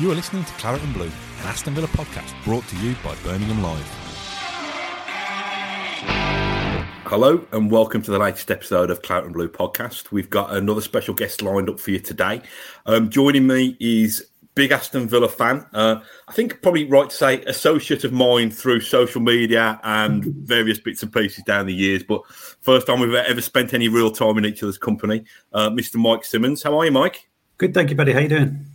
You are listening to Claret and Blue, an Aston Villa podcast brought to you by Birmingham Live. Hello and welcome to the latest episode of Claret and Blue podcast. We've got another special guest lined up for you today. Joining me is big Aston Villa fan. I think probably right to say associate of mine through social media and various bits and pieces down the years, but first time we've ever spent any real time in each other's company, Mr. Mike Simmons. How are you, Mike? Good, thank you, buddy. How you doing?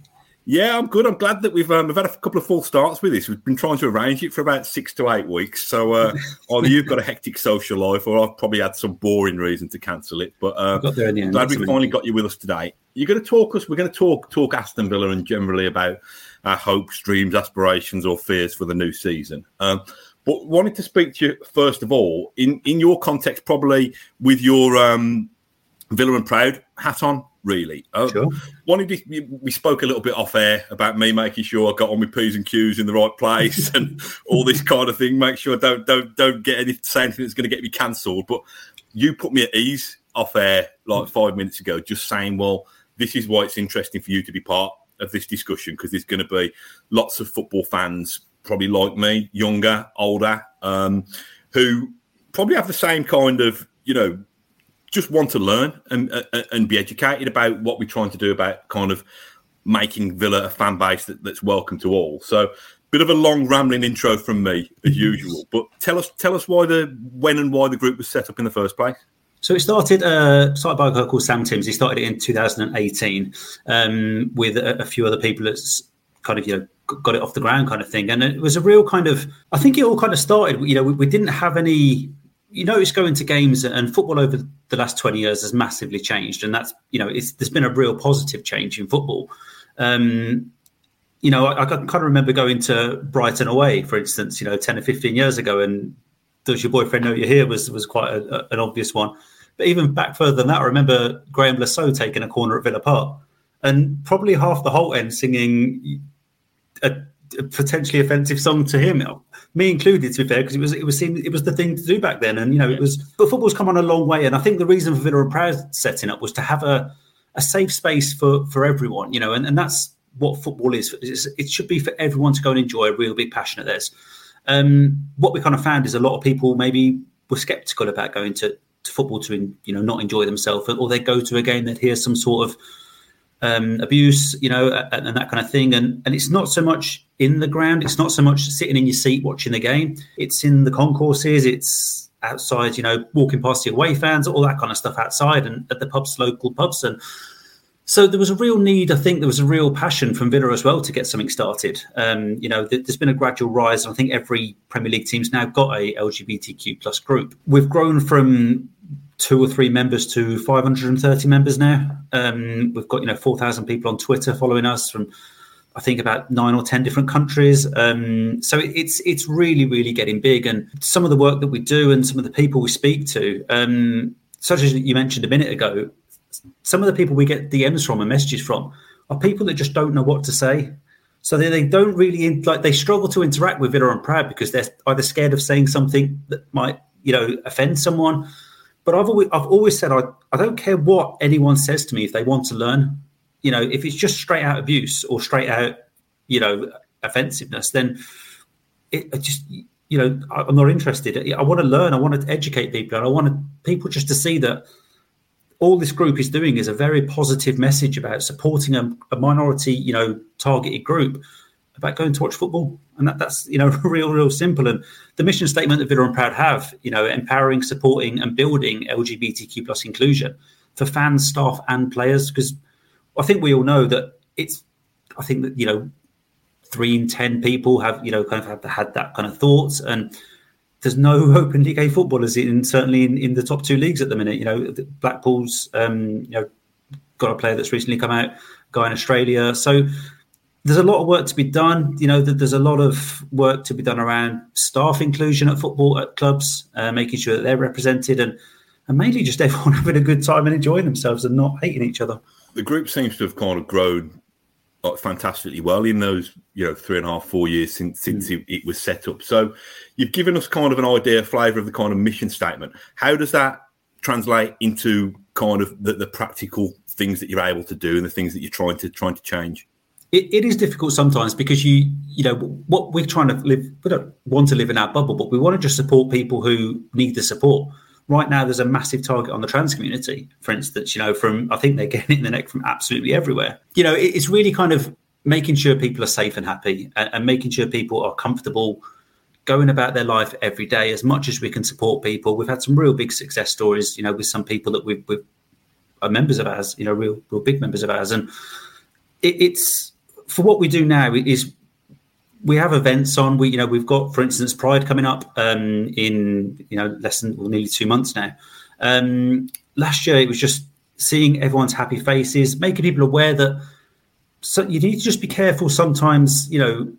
Yeah, I'm good. I'm glad that we've had a couple of full starts with this. We've been trying to arrange it for about 6 to 8 weeks. So either you've got a hectic social life or I've probably had some boring reason to cancel it. But glad we finally got you with us today. We're going to talk Aston Villa and generally about our hopes, dreams, aspirations or fears for the new season. But wanted to speak to you, first of all, in your context, probably with your Villa and Proud hat on. Really, sure. We spoke a little bit off air about me making sure I got all my P's and Q's in the right place and all this kind of thing. Make sure I don't get anything that's going to get me cancelled. But you put me at ease off air like 5 minutes ago, just saying, well, this is why it's interesting for you to be part of this discussion because there's going to be lots of football fans, probably like me, younger, older, who probably have the same kind of, just want to learn and be educated about what we're trying to do about kind of making Villa a fan base that's welcome to all. So bit of a long rambling intro from me as usual, but tell us when and why the group was set up in the first place. So it started by a guy called Sam Timms. He started it in 2018 with a few other people that's kind of, got it off the ground kind of thing. And it was a real kind of, I think it all kind of started, we didn't have any, it's going to games and football over the last 20 years has massively changed. And that's, there's been a real positive change in football. I kind of remember going to Brighton away, for instance, 10 or 15 years ago. And does your boyfriend know you're here was quite an obvious one. But even back further than that, I remember Graham Le Saux taking a corner at Villa Park and probably half the whole end singing a potentially offensive song to him, me included, to be fair, because it was the thing to do back then. And it was, but football's come on a long way. And I think the reason for Villa and Proud setting up was to have a safe space for everyone, and that's what football is. It should be for everyone to go and enjoy, a real big passion of theirs. What we kind of found is a lot of people maybe were sceptical about going to football to not enjoy themselves, or they go to a game, they'd hear some sort of abuse, and that kind of thing. And it's not so much in the ground. It's not so much sitting in your seat watching the game. It's in the concourses. It's outside, walking past the away fans, all that kind of stuff outside and at the pubs, local pubs. And so there was a real need. I think there was a real passion from Villa as well to get something started. There's been a gradual rise. I think every Premier League team's now got a LGBTQ plus group. We've grown from 2 or 3 members to 530 members now. We've got 4,000 people on Twitter following us from, I think, about 9 or 10 different countries. So it's really, really getting big. And some of the work that we do and some of the people we speak to, such as you mentioned a minute ago, some of the people we get DMs from and messages from are people that just don't know what to say. So they don't really, they struggle to interact with Villa and Proud because they're either scared of saying something that might, offend someone. But I've always said I don't care what anyone says to me if they want to learn. If it's just straight out abuse or straight out, offensiveness, then I'm not interested. I want to learn. I want to educate people. And I want people just to see that all this group is doing is a very positive message about supporting a minority, targeted group, about going to watch football. And that's, real, real simple. And the mission statement that Villa and Proud have, empowering, supporting and building LGBTQ plus inclusion for fans, staff and players. Because I think we all know that I think that 3 in 10 people have, had that kind of thoughts. And there's no open League A footballers in, certainly in the top two leagues at the minute. You know, Blackpool's got a player that's recently come out, a guy in Australia. So there's a lot of work to be done. You know, there's a lot of work to be done around staff inclusion at football, at clubs, making sure that they're represented, and mainly just everyone having a good time and enjoying themselves and not hating each other. The group seems to have kind of grown fantastically well in those, you know, 3.5-4 years since it was set up. So you've given us kind of an idea, a flavour of the kind of mission statement. How does that translate into kind of the practical things that you're able to do and the things that you're trying to change? It is difficult sometimes because you know what we're trying to live. We don't want to live in our bubble, but we want to just support people who need the support. Right now, there's a massive target on the trans community, for instance, you know, I think they're getting it in the neck from absolutely everywhere. You know, it's really kind of making sure people are safe and happy and making sure people are comfortable going about their life every day as much as we can support people. We've had some real big success stories, you know, with some people that we are members of ours, you know, real big members of ours. And it's for what we do now is we have events on. We've got, for instance, Pride coming up in less than nearly 2 months now. Last year, it was just seeing everyone's happy faces, making people aware that you need to just be careful sometimes. You know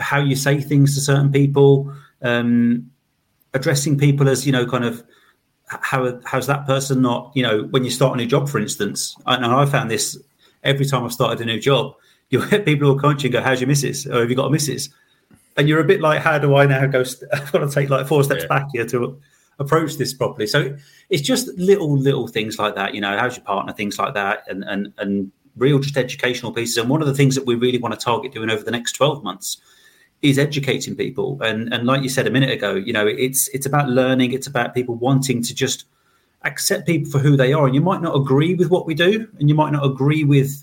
how you say things to certain people, addressing people as kind of how's that person not when you start a new job, for instance. And I found this every time I've started a new job. You'll get people who will come to you and go, how's your missus? Or have you got a missus? And you're a bit like, how do I now go? I've got to take like 4 steps back here to approach this properly. So it's just little things like that. You know, how's your partner? Things like that. And real just educational pieces. And one of the things that we really want to target doing over the next 12 months is educating people. And like you said a minute ago, it's about learning. It's about people wanting to just accept people for who they are. And you might not agree with what we do. And you might not agree with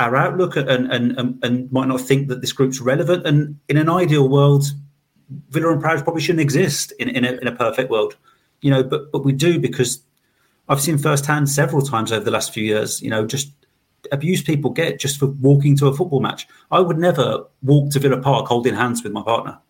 our outlook and might not think that this group's relevant. And in an ideal world, Villa and Proud probably shouldn't exist in a perfect world, but we do, because I've seen firsthand several times over the last few years, just abuse people get just for walking to a football match. I would never walk to Villa Park holding hands with my partner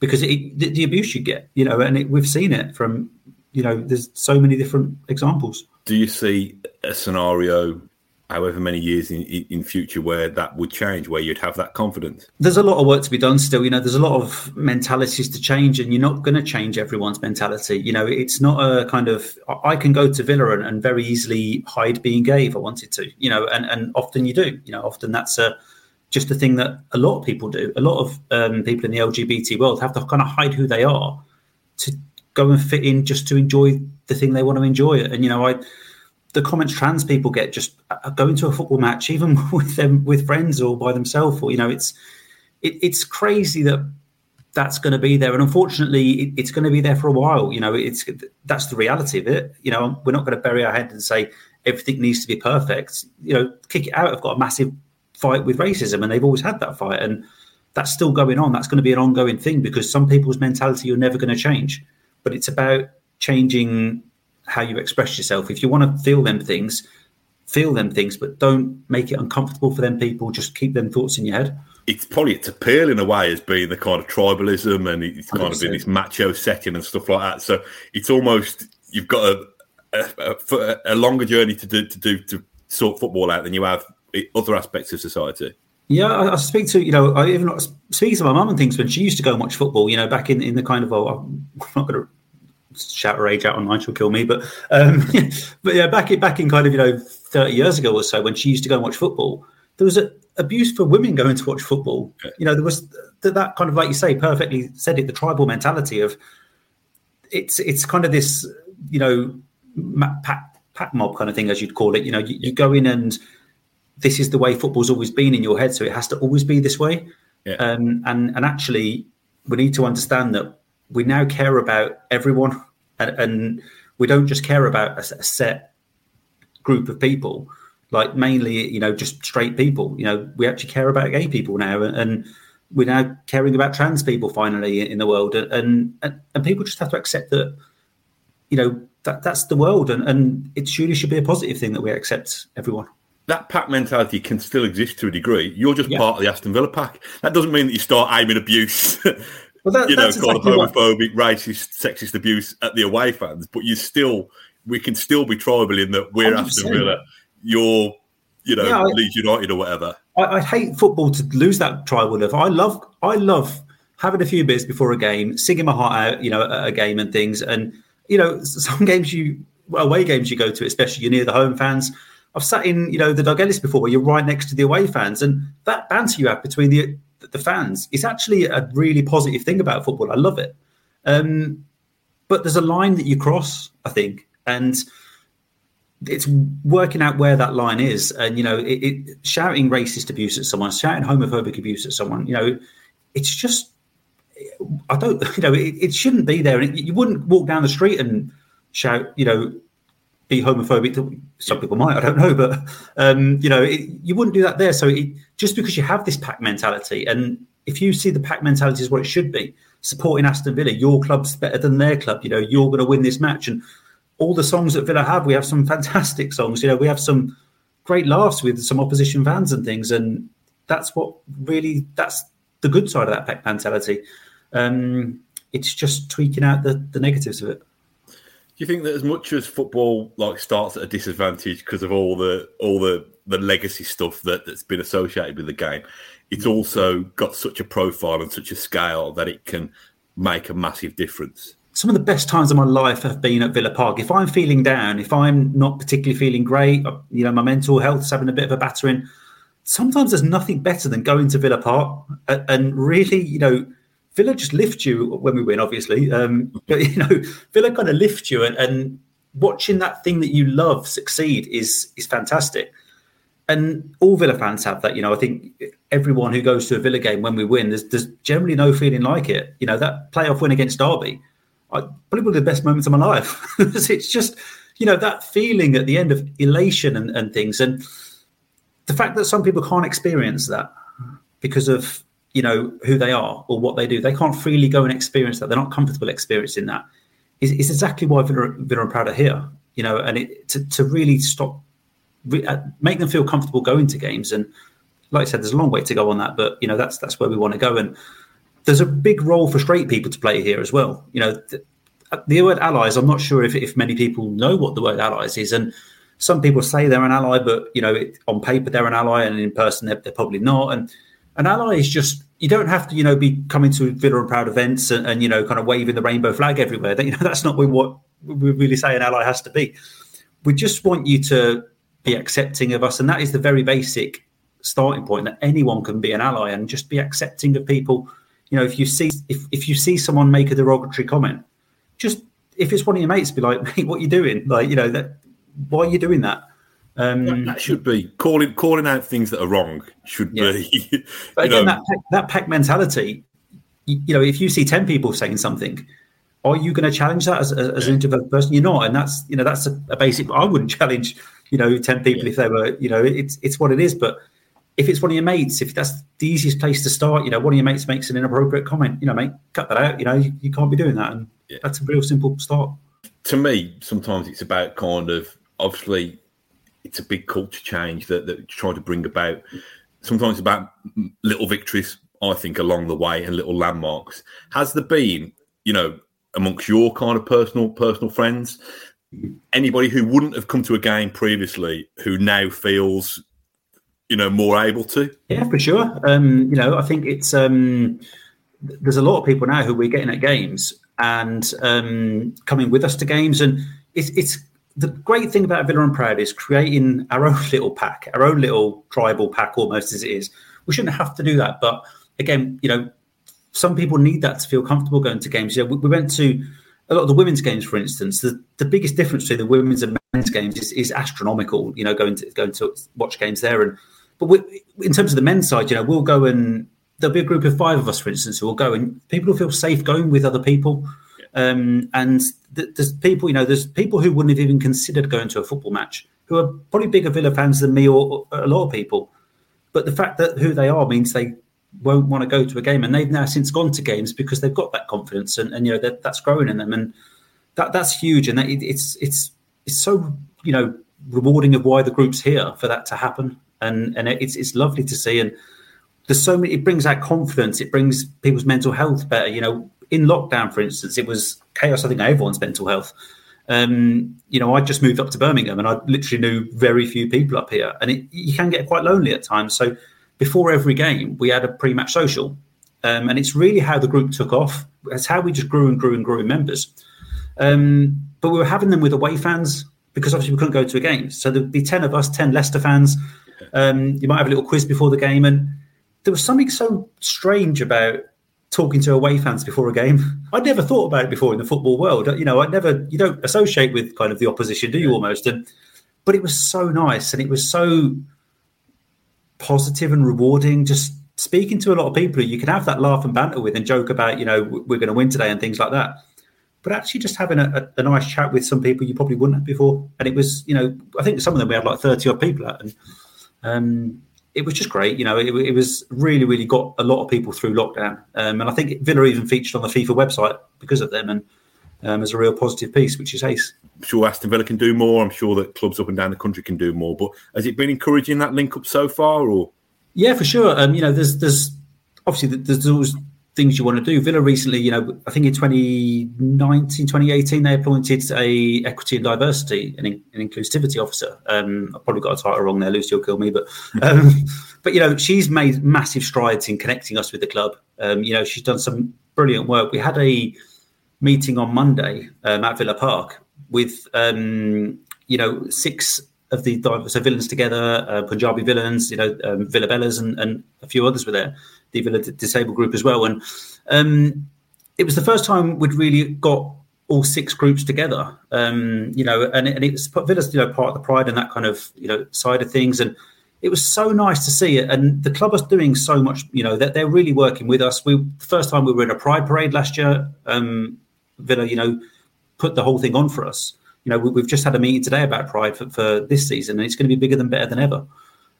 because the abuse you get, and we've seen it from, there's so many different examples. Do you see a scenario however many years in future where that would change, where you'd have that confidence? There's a lot of work to be done still. There's a lot of mentalities to change, and you're not going to change everyone's mentality. It's not a kind of, I can go to Villa and very easily hide being gay if I wanted to, and often you do. Often that's just a thing that a lot of people do. A lot of people in the LGBT world have to kind of hide who they are to go and fit in just to enjoy the thing they want to enjoy. And, the comments trans people get just going to a football match, even with them, with friends or by themselves, or it's crazy that's going to be there, and unfortunately, it's going to be there for a while. That's the reality of it. We're not going to bury our head and say everything needs to be perfect. Kick It Out have got a massive fight with racism, and they've always had that fight, and that's still going on. That's going to be an ongoing thing because some people's mentality you're never going to change, but it's about changing how you express yourself. If you want to feel them things, but don't make it uncomfortable for them people. Just keep them thoughts in your head. It's probably its appeal in a way as being the kind of tribalism, and it's kind 100%. Of in this macho setting and stuff like that. So it's almost, you've got a longer journey to sort football out than you have other aspects of society. Yeah, I speak to, I speak to my mum and things when she used to go and watch football, back in the kind of, I'm not going to shout her age out online, she'll kill me, but yeah, back in kind of 30 years ago or so, when she used to go and watch football, there was abuse for women going to watch football. There was that kind of, like you say, perfectly said it, the tribal mentality of it's kind of this pack mob kind of thing, as you'd call it. You go in and this is the way football's always been in your head, so it has to always be this way. And actually we need to understand that we now care about everyone, and we don't just care about a set group of people, like mainly, just straight people. We actually care about gay people now, and we're now caring about trans people finally in the world. And people just have to accept that, that's the world. And it surely should be a positive thing that we accept everyone. That pack mentality can still exist to a degree. You're just part of the Aston Villa pack. That doesn't mean that you start aiming abuse Well, that's called exactly homophobic, racist, sexist abuse at the away fans, but we can still be tribal in that we're 100%. Aston Villa, you're, Leeds United or whatever. I hate football to lose that tribal love. I love having a few beers before a game, singing my heart out, at a game and things. And, some away games you go to, especially you're near the home fans. I've sat in, the Doug Ellis before where you're right next to the away fans, and that banter you have between the fans is actually a really positive thing about football. I love it. But there's a line that you cross, I think, and it's working out where that line is. And, shouting racist abuse at someone, shouting homophobic abuse at someone, it's just, I don't, it shouldn't be there. And you wouldn't walk down the street and shout, be homophobic. Some people might, I don't know, but you wouldn't do that there. So just because you have this pack mentality, and if you see the pack mentality is what it should be, supporting Aston Villa, your club's better than their club. You're going to win this match, and all the songs that Villa have, we have some fantastic songs. We have some great laughs with some opposition fans and things, and that's the good side of that pack mentality. It's just tweaking out the negatives of it. Do you think that as much as football starts at a disadvantage because of all the legacy stuff that's been associated with the game, it's also got such a profile and such a scale that it can make a massive difference? Some of the best times of my life have been at Villa Park. If I'm feeling down, if I'm not particularly feeling great, my mental health's having a bit of a battering, sometimes there's nothing better than going to Villa Park and really, Villa just lift you when we win, obviously. But Villa kind of lift you, and watching that thing that you love succeed is fantastic. And all Villa fans have that. I think everyone who goes to a Villa game when we win, there's generally no feeling like it. That playoff win against Derby, probably one of the best moments of my life. It's just, that feeling at the end of elation and things. And the fact that some people can't experience that because of, who they are or what they do. They can't freely go and experience that. They're not comfortable experiencing that. It's exactly why Villa and Proud are here, and to really make them feel comfortable going to games. And like I said, there's a long way to go on that, but, that's where we want to go. And there's a big role for straight people to play here as well. The word allies, I'm not sure if many people know what the word allies is. And some people say they're an ally, but, on paper they're an ally and in person they're probably not. And an ally is just, you don't have to, be coming to Villa and Proud events and kind of waving the rainbow flag everywhere. That's not what we really say an ally has to be. We just want you to be accepting of us. And that is the very basic starting point, that anyone can be an ally and just be accepting of people. If you see someone make a derogatory comment, just, if it's one of your mates, be like, mate, what are you doing? Like, why are you doing that? That should be calling out things that are wrong should be. But again, that pack mentality. If you see 10 people saying something, are you going to challenge that as an individual person? You're not, and that's that's a basic. I wouldn't challenge 10 people if they were it's what it is. But if it's one of your mates, if that's the easiest place to start, one of your mates makes an inappropriate comment, mate, cut that out. You can't be doing that, and that's a real simple start. To me, sometimes it's about kind of obviously. It's a big culture change that you try to bring about. Sometimes about little victories, I think, along the way and little landmarks. Has there been, amongst your kind of personal friends, anybody who wouldn't have come to a game previously who now feels, more able to? Yeah, for sure. I think it's there's a lot of people now who we're getting at games and coming with us to games, and it's. The great thing about Villa and Proud is creating our own little pack, our own little tribal pack almost as it is. We shouldn't have to do that. But again, some people need that to feel comfortable going to games. We went to a lot of the women's games, for instance. The biggest difference between the women's and men's games is astronomical, going to watch games there. But in terms of the men's side, we'll go and there'll be a group of 5 of us, for instance, who will go and people will feel safe going with other people. And there's people who wouldn't have even considered going to a football match who are probably bigger Villa fans than me or a lot of people. But the fact that who they are means they won't want to go to a game. And they've now since gone to games because they've got that confidence and that's growing in them. And that's huge. And it's so, rewarding of why the group's here for that to happen. And it's lovely to see. And there's so many, it brings out confidence, it brings people's mental health better. You know, in lockdown, for instance, it was chaos, I think, on everyone's mental health. You know, I just moved up to Birmingham and I literally knew very few people up here, and you can get quite lonely at times. So before every game, we had a pre-match social, and it's really how the group took off. That's how we just grew and grew and grew in members. But we were having them with away fans, because obviously we couldn't go to a game. So there'd be 10 of us, 10 Leicester fans. You might have a little quiz before the game. And there was something so strange about talking to away fans before a game. I'd never thought about it before in the football world. You know, you don't associate with kind of the opposition, do you, almost? But it was so nice, and it was so positive and rewarding, just speaking to a lot of people who you can have that laugh and banter with and joke about, you know, we're going to win today and things like that. But actually just having a nice chat with some people you probably wouldn't have before. And it was, you know, I think some of them we had like 30-odd people at. And it was just great. You know, it was really, really got a lot of people through lockdown. And I think Villa even featured on the FIFA website because of them, and as a real positive piece, which is ace. I'm sure Aston Villa can do more. I'm sure that clubs up and down the country can do more. But has it been encouraging, that link-up so far? Or yeah, for sure. You know, there's obviously there's always things you want to do. Villa recently, you know, I think in 2019, 2018, they appointed a equity and diversity and an inclusivity officer. I've probably got a title wrong there. Lucy will kill me. But, you know, she's made massive strides in connecting us with the club. You know, she's done some brilliant work. We had a meeting on Monday at Villa Park with, you know, 6 of the diverse villains together, Punjabi villains, you know, Villa Bellas and a few others were there. The Villa Disabled group as well. And it was the first time we'd really got all 6 groups together, you know, and it was Villa's, you know, part of the pride and that kind of, you know, side of things. And it was so nice to see it. And the club is doing so much, you know, that they're really working with us. The first time we were in a pride parade last year, Villa, you know, put the whole thing on for us. You know, we've just had a meeting today about pride for this season, and it's going to be bigger than better than ever.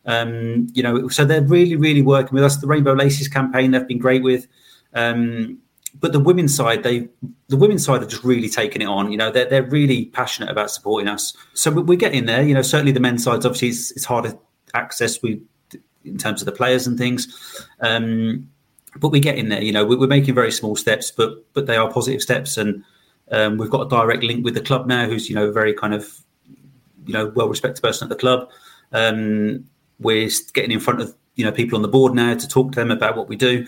You know, so they're really, really working with us. The Rainbow Laces campaign they've been great with, but the women's side, have just really taken it on. You know, they're really passionate about supporting us. So we're getting there. You know, certainly the men's side's obviously it's harder access in terms of the players and things, but we're getting there. You know, we're making very small steps, but they are positive steps, and. We've got a direct link with the club now, who's, you know, very kind of, you know, well-respected person at the club. We're getting in front of, you know, people on the board now to talk to them about what we do.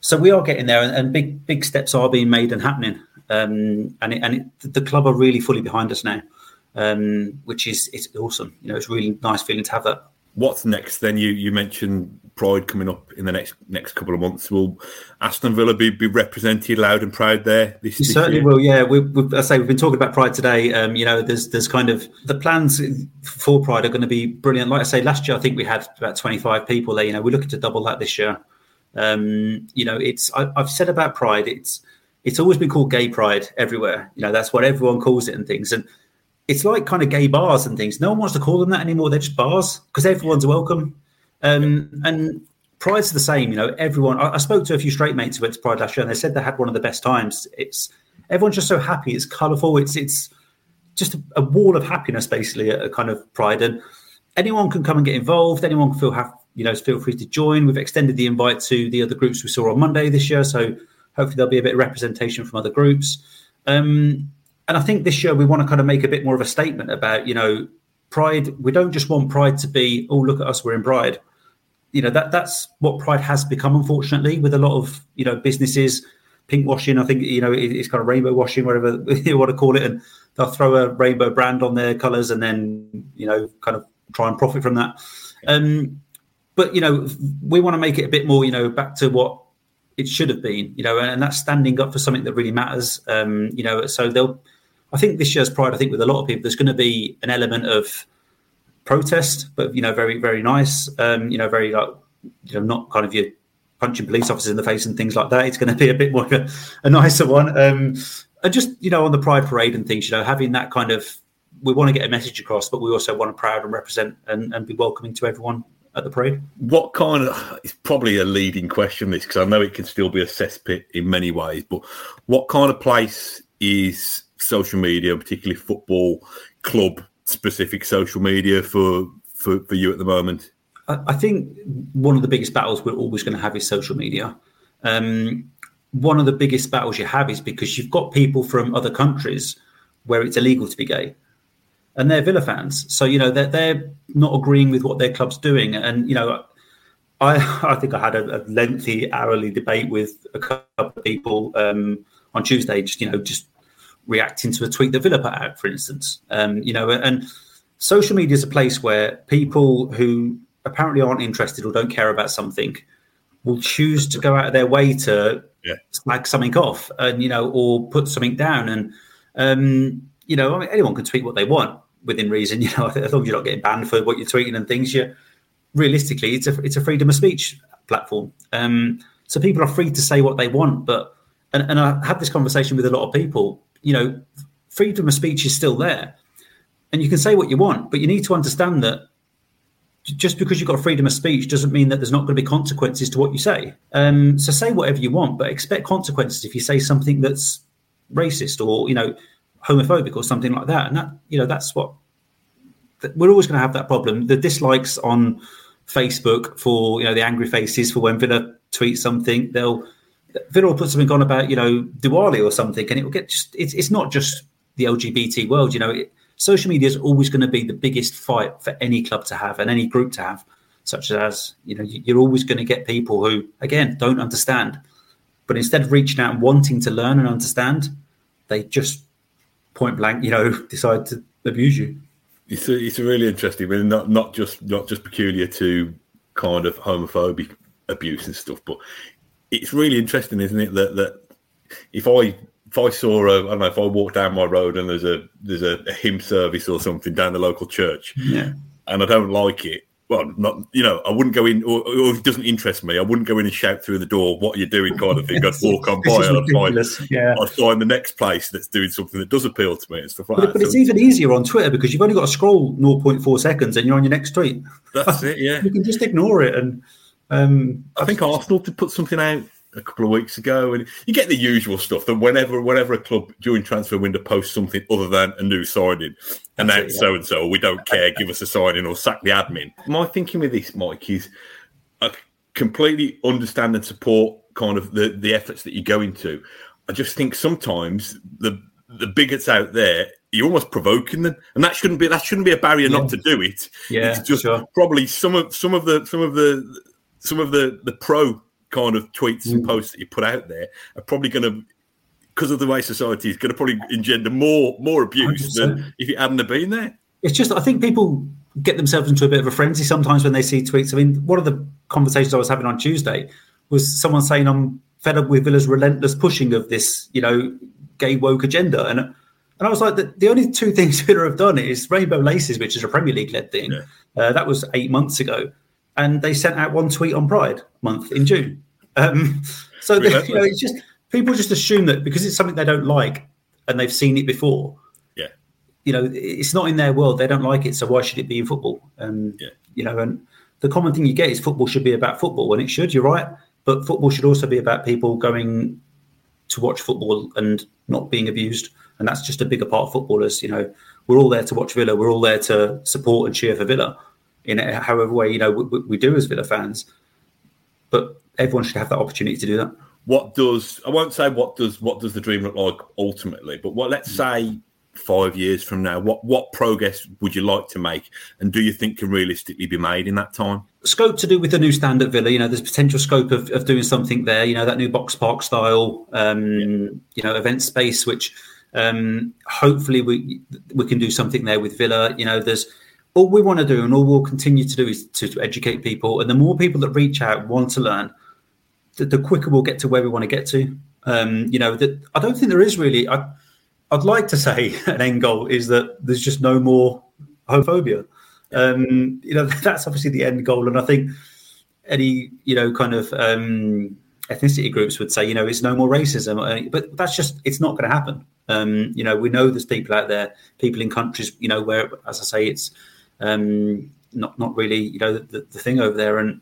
So we are getting there, and big steps are being made and happening. The club are really fully behind us now, which is it's awesome. You know, it's a really nice feeling to have that. What's next then? You mentioned Pride coming up in the next couple of months. Will Aston Villa be represented loud and proud there? This certainly year? Will, yeah. We've been talking about Pride today. You know, there's kind of the plans for Pride are going to be brilliant. Like I say, last year I think we had about 25 people there. You know, we're looking to double that this year. You know, I've said about Pride, it's always been called Gay Pride everywhere. You know, that's what everyone calls it and things. And it's like kind of gay bars and things. No one wants to call them that anymore. They're just bars because everyone's welcome. And Pride's the same. You know, everyone. I spoke to a few straight mates who went to Pride last year, and they said they had one of the best times. It's everyone's just so happy. It's colourful. It's just a wall of happiness, basically, a kind of Pride. And anyone can come and get involved. Anyone can feel free to join. We've extended the invite to the other groups we saw on Monday this year, so hopefully there'll be a bit of representation from other groups. And I think this year we want to kind of make a bit more of a statement about, you know, Pride. We don't just want Pride to be, oh, look at us, we're in Pride. You know, that's what Pride has become, unfortunately, with a lot of, you know, businesses, pink washing. I think, you know, it's kind of rainbow washing, whatever you want to call it. And they'll throw a rainbow brand on their colours and then, you know, kind of try and profit from that. But, you know, we want to make it a bit more, you know, back to what it should have been, you know, and that's standing up for something that really matters. You know, so I think this year's Pride, I think with a lot of people, there's going to be an element of protest, but, you know, very, very nice, you know, very, like, you know, not kind of your punching police officers in the face and things like that. It's going to be a bit more of a nicer one. And just, you know, on the Pride Parade and things, you know, having that kind of, we want to get a message across, but we also want to proud and represent and be welcoming to everyone at the parade. What kind of, it's probably a leading question this, because I know it can still be a cesspit in many ways, but what kind of place is social media, particularly football club specific social media for you at the moment? I think one of the biggest battles we're always going to have is social media. One of the biggest battles you have is because you've got people from other countries where it's illegal to be gay, and they're Villa fans. So, you know, they're not agreeing with what their club's doing. And, you know, I think I had a lengthy hourly debate with a couple of people on Tuesday, just reacting to a tweet that Villa put out, for instance. And social media is a place where people who apparently aren't interested or don't care about something will choose to go out of their way to slag something off and, or put something down. And, I mean, anyone can tweet what they want within reason. As long as you're not getting banned for what you're tweeting and things, realistically, it's a freedom of speech platform. So people are free to say what they want. And I had this conversation with a lot of people, freedom of speech is still there and you can say what you want, but you need to understand that just because you've got freedom of speech doesn't mean that there's not going to be consequences to what you say. So say whatever you want, but expect consequences if you say something that's racist or, homophobic or something like that. And that, that's what we're always going to have, that problem. The dislikes on Facebook for, the angry faces for when Villa tweets something, Villa will put something on about, Diwali or something, and it will get it's not just the LGBT world, social media is always going to be the biggest fight for any club to have and any group to have, such as, you're always going to get people who, again, don't understand. But instead of reaching out and wanting to learn and understand, they just point blank, decide to abuse you. It's really interesting. We're not just peculiar to kind of homophobic abuse and stuff, but it's really interesting, isn't it, that if I saw if I walked down my road and there's a hymn service or something down the local church, and I don't like it, well, not, I wouldn't go in, or if it doesn't interest me, I wouldn't go in and shout through the door, what are you doing, kind of thing. I'd walk on by and I'd find the next place that's doing something that does appeal to me and stuff like that. But it's even easier on Twitter because you've only got to scroll 0.4 seconds and you're on your next tweet. That's it, yeah. You can just ignore it. And I think Arsenal did put something out a couple of weeks ago, and you get the usual stuff that whenever a club during transfer window posts something other than a new signing, and that's so and so, we don't care, give us a signing or sack the admin. My thinking with this, Mike, is I completely understand and support kind of the efforts that you go into. I just think sometimes the bigots out there, you're almost provoking them, and that shouldn't be a barrier not to do it. Yeah, it's just probably some of the pro kind of tweets and posts that you put out there are probably going to, because of the way society is, going to probably engender more abuse 100%. Than if it hadn't have been there. It's just, I think people get themselves into a bit of a frenzy sometimes when they see tweets. I mean, one of the conversations I was having on Tuesday was someone saying, I'm fed up with Villa's relentless pushing of this, gay woke agenda. And I was like, the only two things Villa have done is Rainbow Laces, which is a Premier League-led thing. Yeah. That was 8 months ago. And they sent out one tweet on Pride Month in June. So it's just, people just assume that because it's something they don't like and they've seen it before, it's not in their world. They don't like it, so why should it be in football? And the common thing you get is football should be about football, and it should. You're right, but football should also be about people going to watch football and not being abused. And that's just a bigger part of football. As we're all there to watch Villa. We're all there to support and cheer for Villa in however way we do as Villa fans, but everyone should have that opportunity to do that. What does the dream look like ultimately? But let's say 5 years from now, what progress would you like to make, and do you think can realistically be made in that time? Scope to do with the new stand at Villa. There's potential scope of doing something there. That new Box Park style, event space, which hopefully we can do something there with Villa. There's. All we want to do and all we'll continue to do is to educate people. And the more people that reach out, want to learn, the quicker we'll get to where we want to get to. I don't think there is really... I'd like to say an end goal is that there's just no more homophobia. That's obviously the end goal. And I think any, ethnicity groups would say, it's no more racism. But that's just... It's not going to happen. We know there's people out there, people in countries, where, as I say, it's... not really, the thing over there. And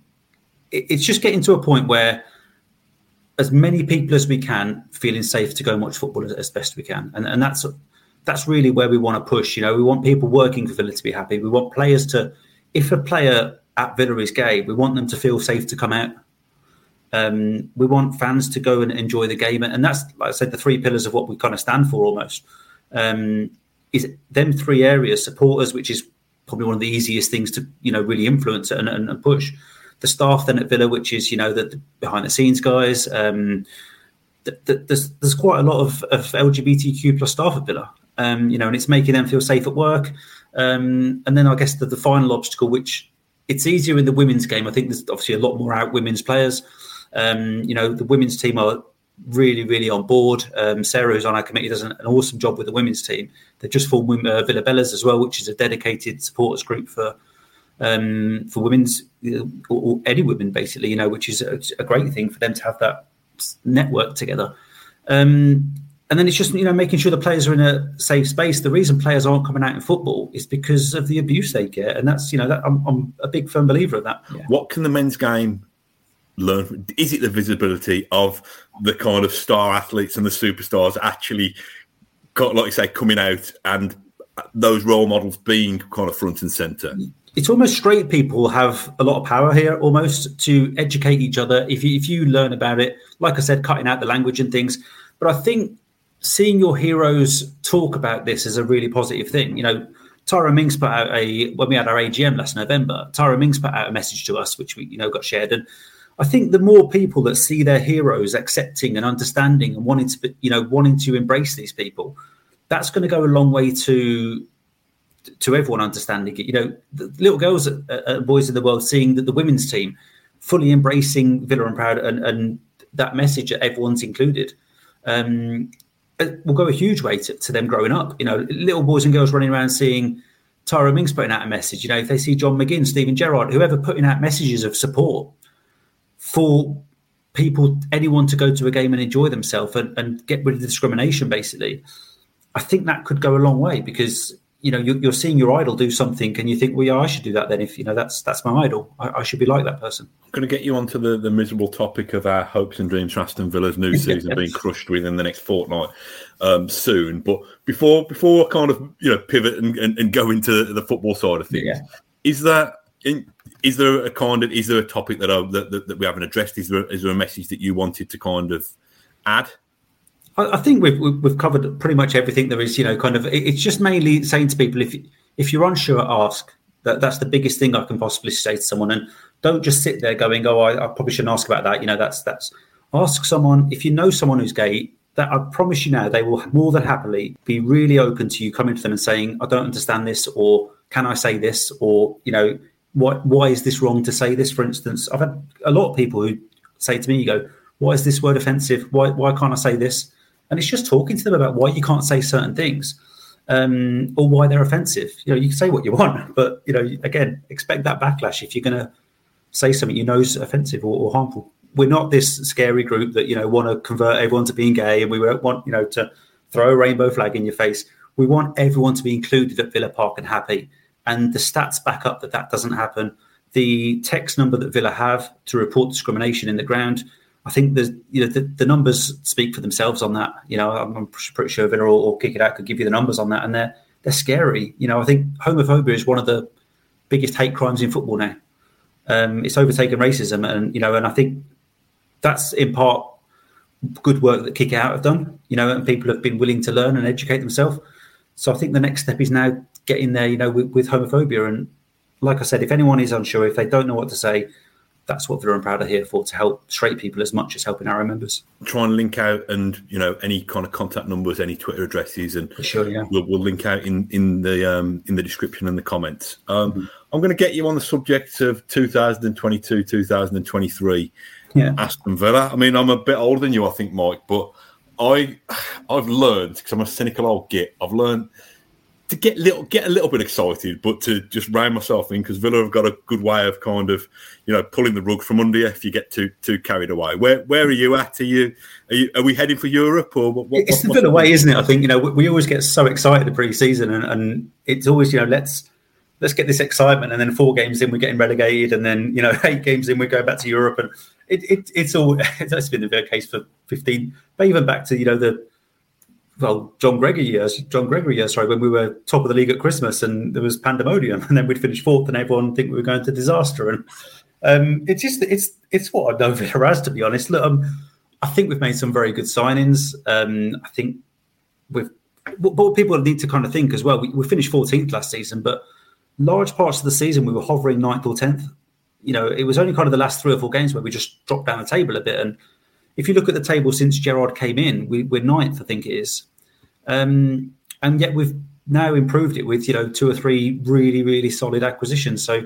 it's just getting to a point where as many people as we can feeling safe to go and watch football as best we can. And that's really where we want to push. We want people working for Villa to be happy. We want players to, if a player at Villa is gay. We want them to feel safe to come out. We want fans to go and enjoy the game. And that's, like I said, the three pillars of what we kind of stand for almost. Is them three areas, supporters, which is probably one of the easiest things to, you know, really influence and push. The staff then at Villa, which is, you know, the behind-the-scenes guys. There's quite a lot of LGBTQ plus staff at Villa, you know, and it's making them feel safe at work. And then I guess the final obstacle, which it's easier in the women's game. I think there's obviously a lot more out women's players. You know, the women's team are really, really on board. Sarah, who's on our committee, does an awesome job with the women's team. They've just formed Villa Bellas as well, which is a dedicated supporters group for women's, or any women basically, you know, which is a great thing for them to have that network together. And then it's just, you know, making sure the players are in a safe space. The reason players aren't coming out in football is because of the abuse they get. And that's, you know, that I'm a big firm believer of that. Yeah. What can the men's game learn from? Is it the visibility of the kind of star athletes and the superstars actually, like you say, coming out and those role models being kind of front and centre? It's almost straight people have a lot of power here almost to educate each other. If you learn about it, like I said, cutting out the language and things. But I think seeing your heroes talk about this is a really positive thing. You know, Tyrone Mings put out when we had our AGM last November, Tyrone Mings put out a message to us, which we, you know, got shared. And I think the more people that see their heroes accepting and understanding and wanting to embrace these people, that's going to go a long way to everyone understanding it. You know, the little girls and boys in the world seeing that the women's team fully embracing Villa and Proud and that message that everyone's included will go a huge way to them growing up. You know, little boys and girls running around seeing Tyrone Mings putting out a message. You know, if they see John McGinn, Stephen Gerrard, whoever putting out messages of support for people, anyone to go to a game and enjoy themselves and get rid of the discrimination, basically, I think that could go a long way because, you know, you're seeing your idol do something and you think, well, yeah, I should do that then. If, you know, that's my idol. I should be like that person. I'm going to get you onto the miserable topic of our hopes and dreams for Aston Villa's new season being crushed within the next fortnight soon. But before I kind of, you know, pivot and go into the football side of things, yeah. Is there a topic that we haven't addressed? Is there a message that you wanted to kind of add? I think we've covered pretty much everything there is, you know, kind of. It's just mainly saying to people, if you're unsure, ask. That's the biggest thing I can possibly say to someone. And don't just sit there going, oh, I probably shouldn't ask about that. You know, that's ask someone. If you know someone who's gay, that I promise you now, they will more than happily be really open to you coming to them and saying, I don't understand this, or can I say this, or, you know, why is this wrong to say this? For instance, I've had a lot of people who say to me, you go, why is this word offensive? Why can't I say this? And it's just talking to them about why you can't say certain things or why they're offensive. You know, you can say what you want, but, you know, again, expect that backlash if you're going to say something you know is offensive or harmful. We're not this scary group that, you know, want to convert everyone to being gay and we won't want, you know, to throw a rainbow flag in your face. We want everyone to be included at Villa Park and happy. And the stats back up that doesn't happen. The text number that Villa have to report discrimination in the ground, I think the numbers speak for themselves on that. You know, I'm pretty sure Villa or Kick It Out could give you the numbers on that, and they're scary. You know, I think homophobia is one of the biggest hate crimes in football now. It's overtaken racism, and you know, and I think that's in part good work that Kick It Out have done. You know, and people have been willing to learn and educate themselves. So I think the next step is now getting there. You know, with homophobia, and like I said, if anyone is unsure, if they don't know what to say, that's what Villa and Proud are here for, to help straight people as much as helping our own members. Try and link out and, you know, any kind of contact numbers, any Twitter addresses, and for sure, yeah. We'll link out in the description and the comments. I'm going to get you on the subject of 2022, 2023 Aston Villa. I mean, I'm a bit older than you, I think, Mike, but I've learned, because I'm a cynical old git, I've learned to get a little bit excited, but to just rein myself in, because Villa have got a good way of kind of, you know, pulling the rug from under you if you get too carried away. Where are you at? Are we heading for Europe or what? It's the Villa way, isn't it? I think, you know, we always get so excited the pre-season, and it's always, you know, let's get this excitement, and then 4 games in we're getting relegated, and then, you know, 8 games in we're going back to Europe, and it's all that's been the Villa case for 15, but even back to, you know, the well, John Gregory years, when we were top of the league at Christmas and there was pandemonium, and then we'd finish fourth and everyone think we were going to disaster. And it's what I know Villa has, to be honest. Look, I think we've made some very good signings. I think we've, but people need to kind of think as well. We finished 14th last season, but large parts of the season we were hovering 9th or 10th. You know, it was only kind of the last 3 or 4 games where we just dropped down the table a bit. And if you look at the table since Gerrard came in, we're 9th, I think it is. And yet we've now improved it with, 2 or 3 really, really solid acquisitions. So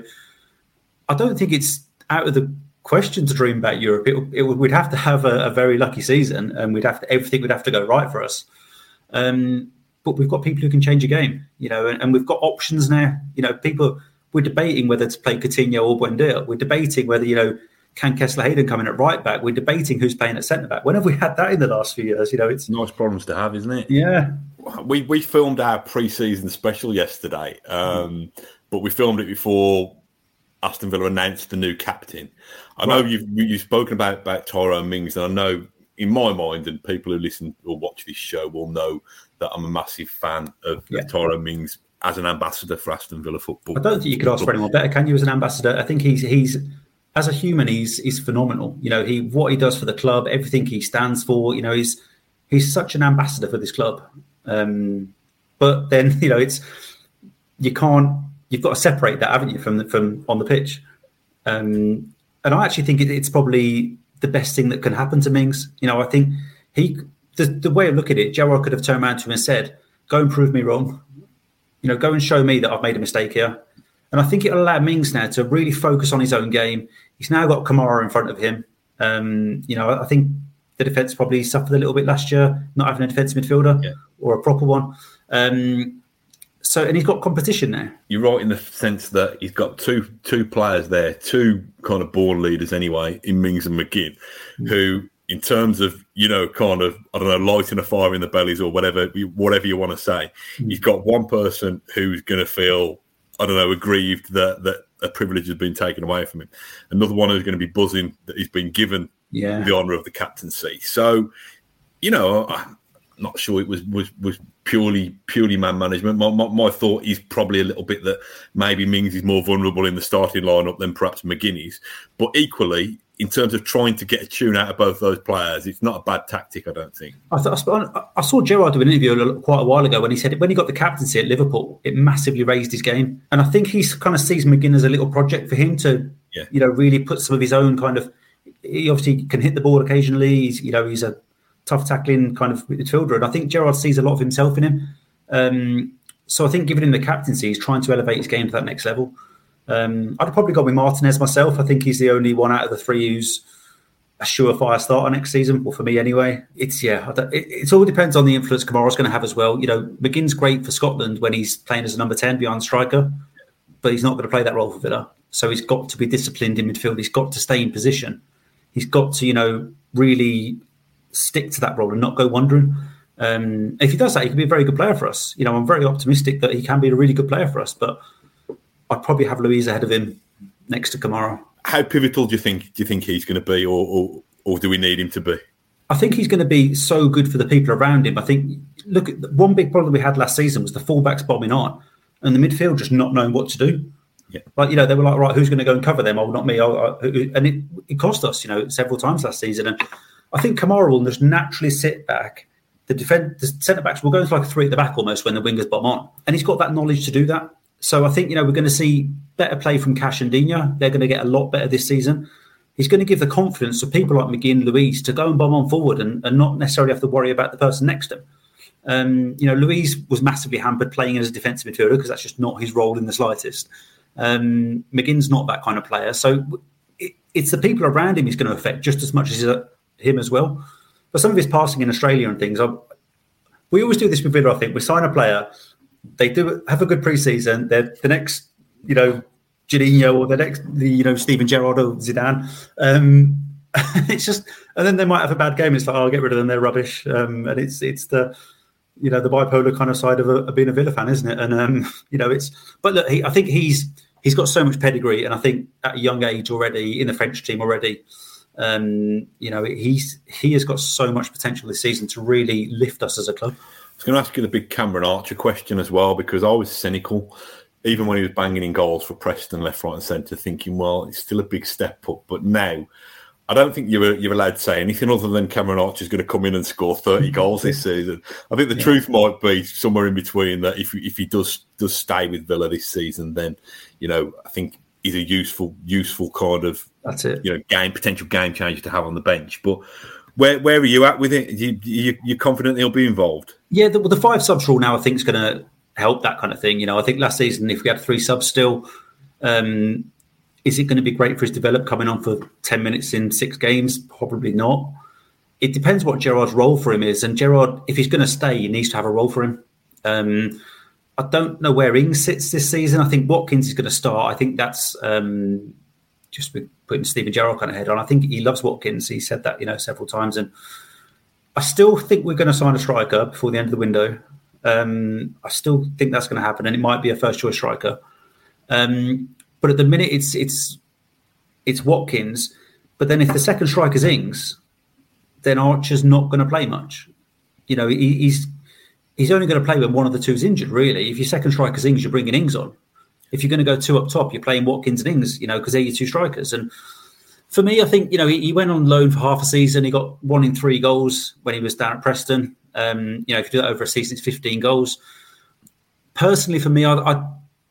I don't think it's out of the question to dream about Europe. We'd have to have a very lucky season, and everything would have to go right for us. But we've got people who can change a game, and we've got options now. We're debating whether to play Coutinho or Buendia. We're debating whether, can Kessler Hayden come in at right back? We're debating who's playing at centre back. When have we had that in the last few years? It's nice problems to have, isn't it? Yeah. We filmed our pre-season special yesterday, but we filmed it before Aston Villa announced the new captain. I know you've spoken about Tyrone Mings, and I know in my mind, and people who listen or watch this show will know that I'm a massive fan of Tyrone Mings as an ambassador for Aston Villa football. I don't think you could ask for anyone better, can you, as an ambassador? I think he's as a human, he's phenomenal. What he does for the club, everything he stands for. He's such an ambassador for this club. But then you've got to separate that, haven't you, from on the pitch? And I actually think it's probably the best thing that can happen to Mings. I think the way of looking at it, Gerrard could have turned around to him and said, "Go and prove me wrong. Go and show me that I've made a mistake here." And I think it'll allow Mings now to really focus on his own game. He's now got Kamara in front of him. I think the defence probably suffered a little bit last year, not having a defensive midfielder or a proper one. And he's got competition now. You're right in the sense that he's got two players there, two kind of born leaders anyway, in Mings and McGinn, who, in terms of, lighting a fire in the bellies or whatever you want to say, you've got one person who's going to feel, aggrieved that a privilege has been taken away from him. Another one who's going to be buzzing that he's been given the honour of the captaincy. So, I'm not sure it was purely man management. My thought is probably a little bit that maybe Mings is more vulnerable in the starting lineup than perhaps McGinn. But equally, in terms of trying to get a tune out of both those players, it's not a bad tactic, I don't think. I saw Gerrard do an interview quite a while ago when he said when he got the captaincy at Liverpool, it massively raised his game. And I think he kind of sees McGinn as a little project for him to, really put some of his own kind of. He obviously can hit the ball occasionally. He's a tough tackling kind of midfielder, and I think Gerrard sees a lot of himself in him. So I think giving him the captaincy, he's trying to elevate his game to that next level. I'd probably go with Martinez myself. I think he's the only one out of the three who's a surefire starter next season, well, for me anyway. It all depends on the influence Kamara's going to have as well. McGinn's great for Scotland when he's playing as a number 10 behind striker, but he's not going to play that role for Villa. So he's got to be disciplined in midfield. He's got to stay in position. He's got to, really stick to that role and not go wandering. If he does that, he can be a very good player for us. I'm very optimistic that he can be a really good player for us, but I'd probably have Luis ahead of him next to Kamara. How pivotal do you think he's going to be, or do we need him to be? I think he's going to be so good for the people around him. I think, look, one big problem we had last season was the fullbacks bombing on and the midfield just not knowing what to do. Yeah. They were like, right, who's going to go and cover them? Oh, not me. And it cost us, several times last season. And I think Kamara will just naturally sit back. The centre-backs will go into like a three at the back almost when the wingers bomb on. And he's got that knowledge to do that. So I think, we're going to see better play from Cash and Dina. They're going to get a lot better this season. He's going to give the confidence to people like McGinn, Luis, to go and bomb on forward and not necessarily have to worry about the person next to him. Luis was massively hampered playing as a defensive midfielder because that's just not his role in the slightest. McGinn's not that kind of player. So it's the people around him he's going to affect just as much as him as well. But some of his passing in Australia and things, we always do this with Villa, I think. We sign a player. They do have a good pre-season. They're the next, Jorginho or the next, Stephen Gerrard or Zidane. And then they might have a bad game. It's like, I'll get rid of them. They're rubbish. And it's the, the bipolar kind of side of being a Villa fan, isn't it? And but look, I think he's got so much pedigree, and I think at a young age already in the French team already, he has got so much potential this season to really lift us as a club. was going to ask you the big Cameron Archer question as well, because I was cynical, even when he was banging in goals for Preston left, right and centre, thinking, well, it's still a big step up. But now, I don't think you're allowed to say anything other than Cameron Archer's going to come in and score 30 goals this season. I think the truth might be somewhere in between, that if he does stay with Villa this season, then, you know, I think he's a useful kind of, that's it, you know, potential game changer to have on the bench. But where are you at with it? You're confident he'll be involved? Yeah, the five subs rule now I think is going to help that kind of thing. You know, I think last season if we had three subs still, is it going to be great for his development coming on for 10 minutes in six games? Probably not. It depends what Gerrard's role for him is. And Gerrard, if he's going to stay, he needs to have a role for him. I don't know where Ings sits this season. I think Watkins is going to start. I think that's just with putting Stephen Gerrard kind of head on. I think he loves Watkins. He said that, you know, several times. And I still think we're going to sign a striker before the end of the window. I still think that's going to happen. And it might be a first-choice striker. But at the minute, it's Watkins. But then if the second striker's Ings, then Archer's not going to play much. You know, he's only going to play when one of the two's injured, really. If your second striker's Ings, you're bringing Ings on. If you're going to go two up top, you're playing Watkins and Ings, you know, because they're your two strikers. And for me, I think, you know, he went on loan for half a season. He got 1 in 3 goals when he was down at Preston. You know, if you do that over a season, it's 15 goals. Personally, for me, I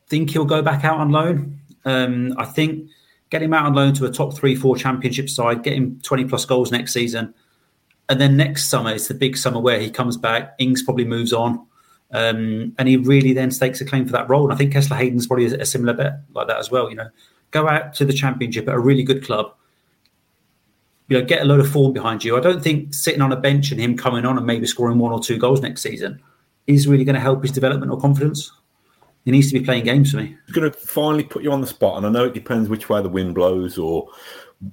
think he'll go back out on loan. I think get him out on loan to a top 3-4 championship side, get him 20 plus goals next season, and then next summer it's the big summer where he comes back. Ings probably moves on, and he really then stakes a claim for that role. And I think Kessler Hayden's probably a similar bet like that as well. You know, go out to the championship at a really good club. You know, get a load of form behind you. I don't think sitting on a bench and him coming on and maybe scoring 1 or 2 goals next season is really going to help his development or confidence. He needs to be playing games for me. I'm going to finally put you on the spot, and I know it depends which way the wind blows or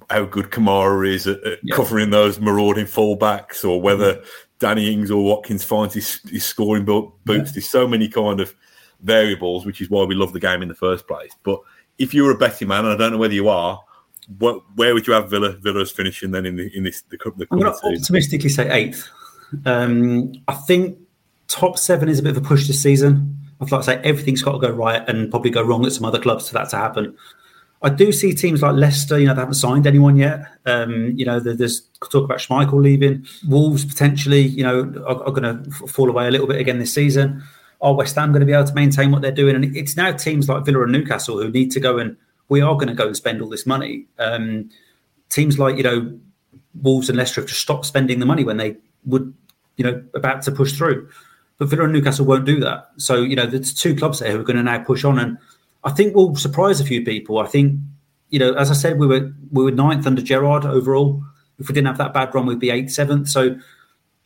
how good Kamara is at covering those marauding fullbacks, or whether Danny Ings or Watkins finds his scoring boots. There's so many kind of variables, which is why we love the game in the first place. But if you were a betting man, and I don't know whether you are, where would you have Villa's finishing then in this I'm going to optimistically say 8th. I think top 7 is a bit of a push this season. I'd like to say everything's got to go right and probably go wrong at some other clubs for that to happen. I do see teams like Leicester, you know, they haven't signed anyone yet. You know, there's talk about Schmeichel leaving. Wolves potentially, you know, are going to fall away a little bit again this season. Are West Ham going to be able to maintain what they're doing? And it's now teams like Villa and Newcastle who need to go and we are going to go and spend all this money. Teams like, you know, Wolves and Leicester have just stopped spending the money when they would, you know, about to push through. But Villa and Newcastle won't do that. So, you know, there's two clubs there who are going to now push on. And I think we'll surprise a few people. I think, you know, as I said, we were 9th under Gerrard overall. If we didn't have that bad run, we'd be 8th, 7th. So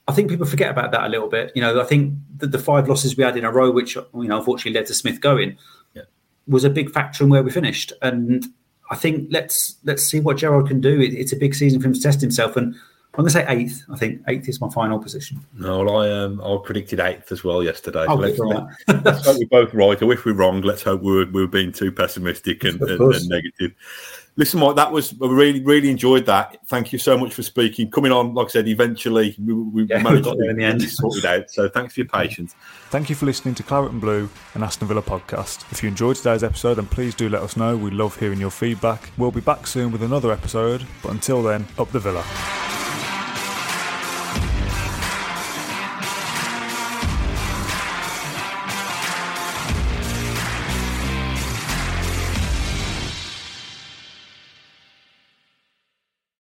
I think people forget about that a little bit. You know, I think that the 5 losses we had in a row, which, you know, unfortunately led to Smith going, was a big factor in where we finished. And I think let's see what Gerrard can do. It's a big season for him to test himself. And I'm going to say 8th. I think 8th is my final position. No, well, I predicted 8th as well yesterday. So let's hope we're both right. Or if we're wrong, let's hope we're being too pessimistic and negative. Listen, Mike, I really, really enjoyed that. Thank you so much for speaking. Coming on, like I said, eventually we managed to in the end. Sort it out. So thanks for your patience. Thank you for listening to Claret and Blue, an Aston Villa podcast. If you enjoyed today's episode, then please do let us know. We love hearing your feedback. We'll be back soon with another episode. But until then, up the Villa.